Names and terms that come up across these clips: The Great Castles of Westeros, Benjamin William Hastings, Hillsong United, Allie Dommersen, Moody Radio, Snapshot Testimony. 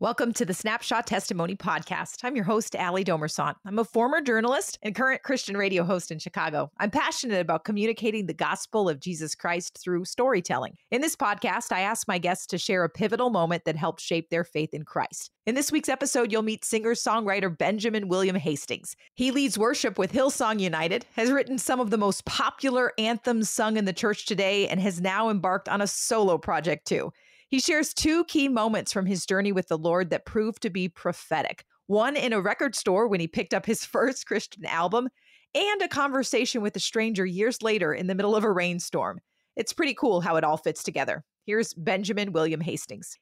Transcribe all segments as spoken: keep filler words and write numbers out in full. Welcome to the Snapshot Testimony podcast. I'm your host, Allie Dommersen. I'm a former journalist and current Christian radio host in Chicago. I'm passionate about communicating the gospel of Jesus Christ through storytelling. In this podcast, I ask my guests to share a pivotal moment that helped shape their faith in Christ. In this week's episode, you'll meet singer-songwriter Benjamin William Hastings. He leads worship with Hillsong United, has written some of the most popular anthems sung in the church today, and has now embarked on a solo project too. He shares two key moments from his journey with the Lord that proved to be prophetic. One in a record store when he picked up his first Christian album, and a conversation with a stranger years later in the middle of a rainstorm. It's pretty cool how it all fits together. Here's Benjamin William Hastings.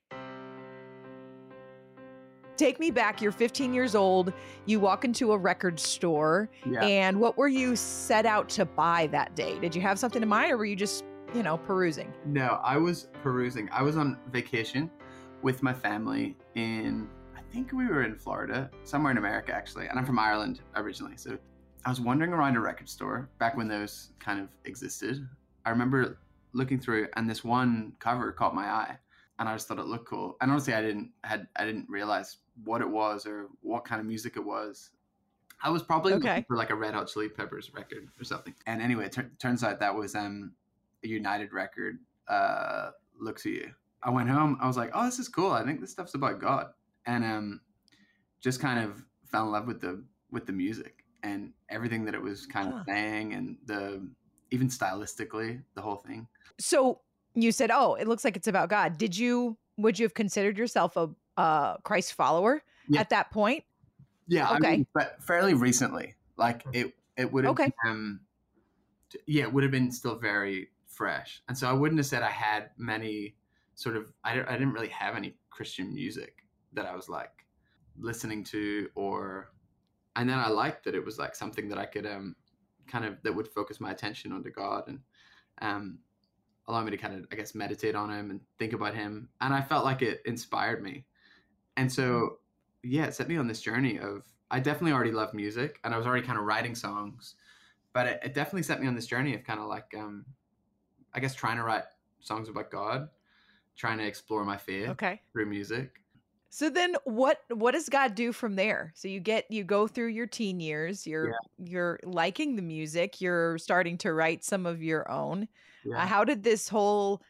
Take me back. You're fifteen years old. You walk into a record store. Yeah. And what were you set out to buy that day? Did you have something in mind, or were you just, you know, perusing? No, I was perusing. I was on vacation with my family in, I think we were in Florida, somewhere in America, actually. And I'm from Ireland originally. So I was wandering around a record store back when those kind of existed. I remember looking through, and this one cover caught my eye. And I just thought it looked cool. And honestly, I didn't had I didn't realize what it was or what kind of music it was. I was probably okay. looking for like a Red Hot Chili Peppers record or something. And anyway, it t- turns out that was um, a United record, uh, Look to You. I went home. I was like, oh, this is cool. I think this stuff's about God. And um, just kind of fell in love with the with the music and everything that it was kind huh. of saying, and the even stylistically, the whole thing. So you said, oh, it looks like it's about God. Did you, would you have considered yourself a uh, Christ follower yeah. at that point? Yeah. Okay. I mean, but fairly recently, like it, it would have, okay. um, yeah, it would have been still very fresh. And so I wouldn't have said I had many sort of, I, I didn't really have any Christian music that I was like listening to, or, and then I liked that it was like something that I could, um, kind of, that would focus my attention onto God and, um, allow me to kind of, I guess, meditate on him and think about him. And I felt like it inspired me. And so, yeah, it set me on this journey of, I definitely already loved music and I was already kind of writing songs, but it, it definitely set me on this journey of kind of like, um, I guess, trying to write songs about God, trying to explore my faith okay. through music. So then what, what does God do from there? So you get, you go through your teen years, you're, yeah. you're liking the music, you're starting to write some of your own. Yeah. Uh, how did this whole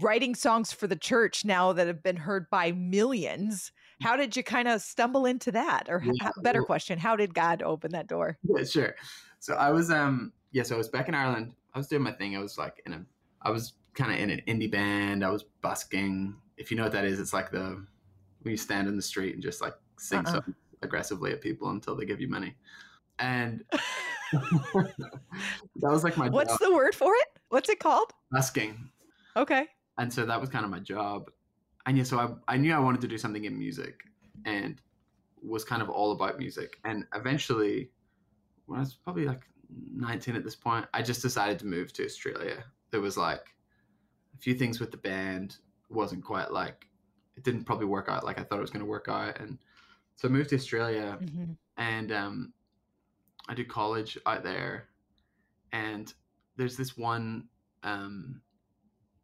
writing songs for the church now that have been heard by millions, how did you kind of stumble into that? Or yeah. how, better question, how did God open that door? Yeah, sure. So I was, um, yeah, so I was back in Ireland. I was doing my thing. I was like in a, I was kind of in an indie band. I was busking. If you know what that is, it's like the, when you stand in the street and just like sing uh-uh. something aggressively at people until they give you money. And that was like my What's job. The word for it? What's it called? Busking. Okay. And so that was kind of my job. And yeah, so I, I knew I wanted to do something in music and was kind of all about music. And eventually, when I was probably like nineteen at this point, I just decided to move to Australia. There was like a few things with the band. It wasn't quite like, it didn't probably work out like I thought it was going to work out. And so I moved to Australia mm-hmm. and um, I did college out there. And there's this one um,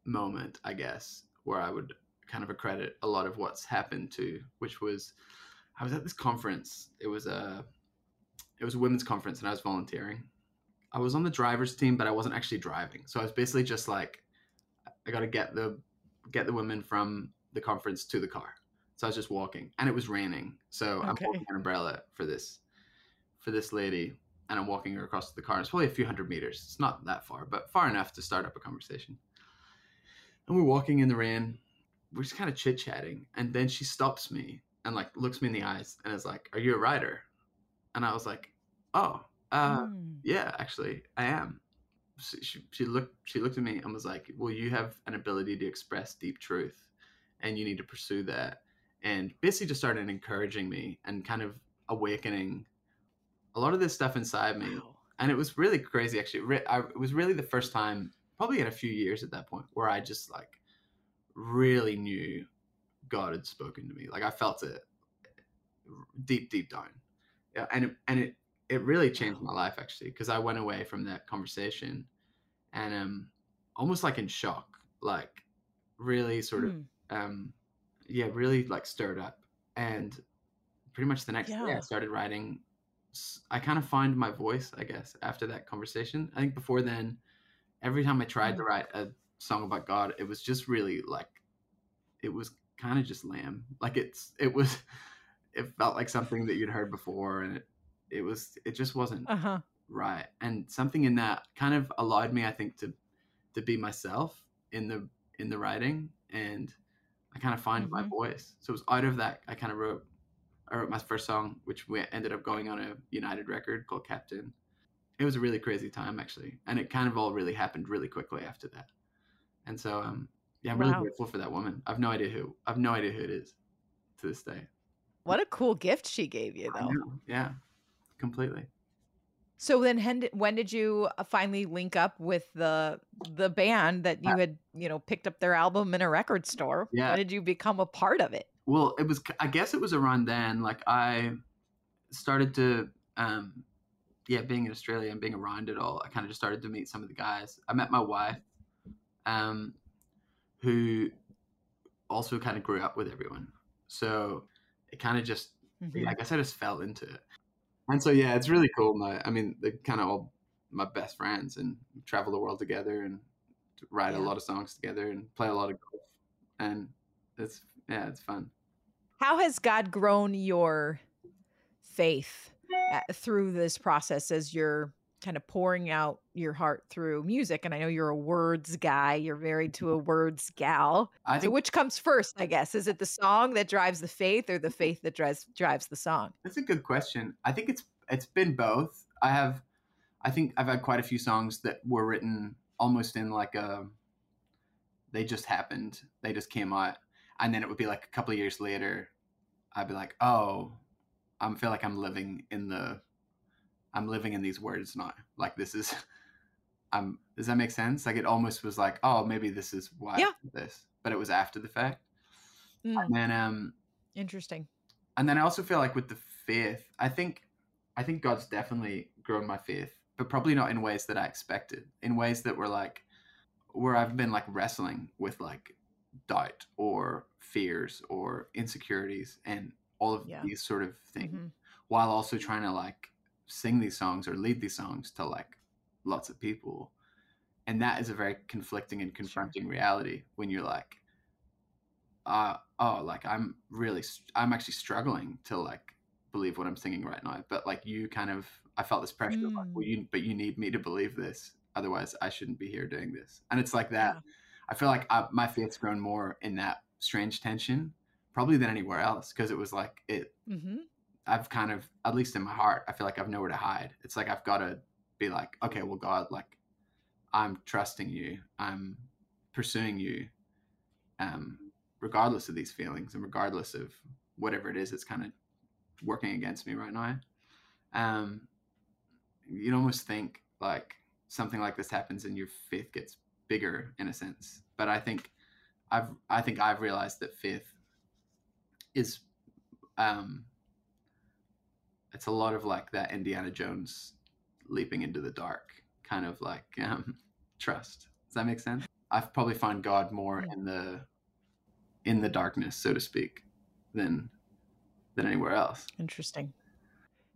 moment, I guess, where I would kind of accredit a lot of what's happened to, which was, I was at this conference. It was a, it was a women's conference and I was volunteering. I was on the driver's team, but I wasn't actually driving. So I was basically just like, I got to get the, get the women from the conference to the car. So I was just walking and it was raining. So okay. I'm holding an umbrella for this, for this lady, and I'm walking her across to the car. It's probably a few hundred meters. It's not that far, but far enough to start up a conversation. And we're walking in the rain. We're just kind of chit chatting. And then she stops me and like looks me in the eyes and is like, are you a writer? And I was like, oh, uh, mm. yeah, actually I am. So she, she looked, she looked at me and was like, well, you have an ability to express deep truth, and you need to pursue that. And basically just started encouraging me and kind of awakening a lot of this stuff inside me. Wow. And it was really crazy, actually. It was really the first time, probably in a few years at that point, where I just like really knew God had spoken to me. Like I felt it deep, deep down. Yeah, and it, and it, it really changed my life, actually, because I went away from that conversation and um, almost like in shock, like really sort mm. of, Um, yeah, really like stirred up. And pretty much the next yeah. day I started writing. I kind of find my voice, I guess, after that conversation. I think before then, every time I tried mm. to write a song about God, it was just really like, it was kind of just lame. Like it's, it was, it felt like something that you'd heard before, and it, it was, it just wasn't uh-huh. right. And something in that kind of allowed me, I think, to, to be myself in the, in the writing. And I kind of find mm-hmm. my voice. So it was out of that, I kind of wrote, I wrote my first song, which we ended up going on a United record called Captain. It was a really crazy time, actually. And it kind of all really happened really quickly after that. And so, um, yeah, I'm wow. really grateful for that woman. I've no idea who, I've no idea who it is to this day. What a cool gift she gave you, though. Yeah, completely. So then when did you finally link up with the the band that you had, you know, picked up their album in a record store? Yeah. When did you become a part of it? Well, it was, I guess it was around then, like I started to, um, yeah, being in Australia and being around it all, I kind of just started to meet some of the guys. I met my wife, um, who also kind of grew up with everyone. So it kind of just, mm-hmm. yeah, I guess I just fell into it. And so, yeah, it's really cool. My, I mean, they're kind of all my best friends, and travel the world together and write yeah. a lot of songs together and play a lot of golf. And it's Yeah, it's fun. How has God grown your faith through this process as you're kind of pouring out your heart through music? And I know you're a words guy. You're married to a words gal. I think, so which comes first, I guess? Is it the song that drives the faith, or the faith that drives drives the song? That's a good question. I think it's it's been both. I have, I think I've had quite a few songs that were written almost in like a, they just happened. They just came out. And then it would be like a couple of years later, I'd be like, oh, I feel like I'm living in the, I'm living in these words now. Like this is, um, does that make sense? Like it almost was like, oh, maybe this is why yeah. I did this, but it was after the fact. Mm. And then, um, interesting. And then I also feel like with the faith, I think, I think God's definitely grown my faith, but probably not in ways that I expected, in ways that were like, where I've been like wrestling with like doubt or fears or insecurities and all of yeah. these sort of things, mm-hmm. while also trying to like sing these songs or lead these songs to like lots of people. And that is a very conflicting and confronting sure. reality when you're like, uh, oh, like I'm really, I'm actually struggling to like believe what I'm singing right now. But like you kind of, I felt this pressure, mm. of like, well, you, but you need me to believe this. Otherwise I shouldn't be here doing this. And it's like that. Yeah. I feel like I, my faith's grown more in that strange tension probably than anywhere else, because it was like it mm-hmm. I've kind of, at least in my heart, I feel like I've nowhere to hide. It's like I've got to be like, okay, well, God, like I'm trusting you, I'm pursuing you, um regardless of these feelings and regardless of whatever it is that's kind of working against me right now. Um you'd almost think like something like this happens and your faith gets bigger in a sense, but I think I've I think I've realized that faith is um it's a lot of like that Indiana Jones leaping into the dark kind of like um trust. Does that make sense? I've probably found God more in the in the darkness, so to speak, than than anywhere else. Interesting.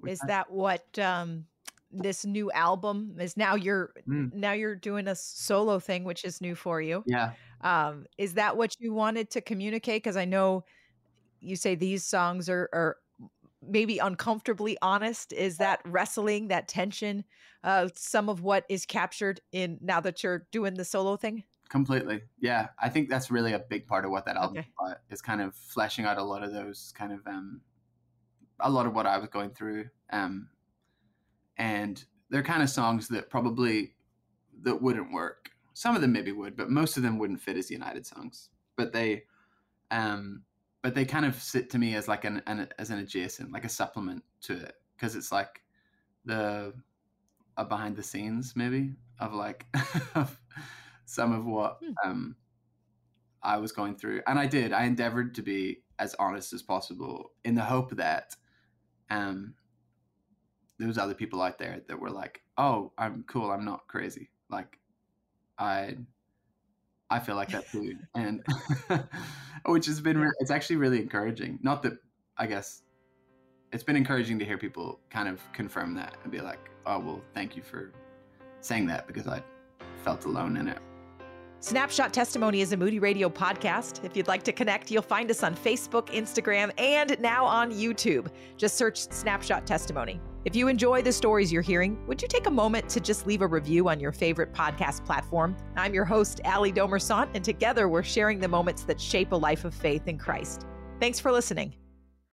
Which is I, that what um this new album is now you're mm. now you're doing a solo thing, which is new for you. Yeah. Um, is that what you wanted to communicate? Because I know you say these songs are, are maybe uncomfortably honest. Is that wrestling, that tension, uh, some of what is captured in now that you're doing the solo thing? Completely. Yeah. I think that's really a big part of what that album okay. is about, is kind of fleshing out a lot of those kind of, um, a lot of what I was going through, um, and they're kind of songs that probably that wouldn't work. Some of them maybe would, but most of them wouldn't fit as United songs. But they, um, but they kind of sit to me as like an, an as an adjacent, like a supplement to it, because it's like the a behind the scenes maybe of like of some of what um, I was going through, and I did. I endeavored to be as honest as possible in the hope that. Um, There was other people out there that were like, oh, I'm cool. I'm not crazy. Like I, I feel like that too. And which has been, re- it's actually really encouraging. Not that, I guess, it's been encouraging to hear people kind of confirm that and be like, oh, well, thank you for saying that, because I felt alone in it. Snapshot Testimony is a Moody Radio podcast. If you'd like to connect, you'll find us on Facebook, Instagram, and now on YouTube. Just search Snapshot Testimony. If you enjoy the stories you're hearing, would you take a moment to just leave a review on your favorite podcast platform? I'm your host, Allie Dommersen, and together we're sharing the moments that shape a life of faith in Christ. Thanks for listening.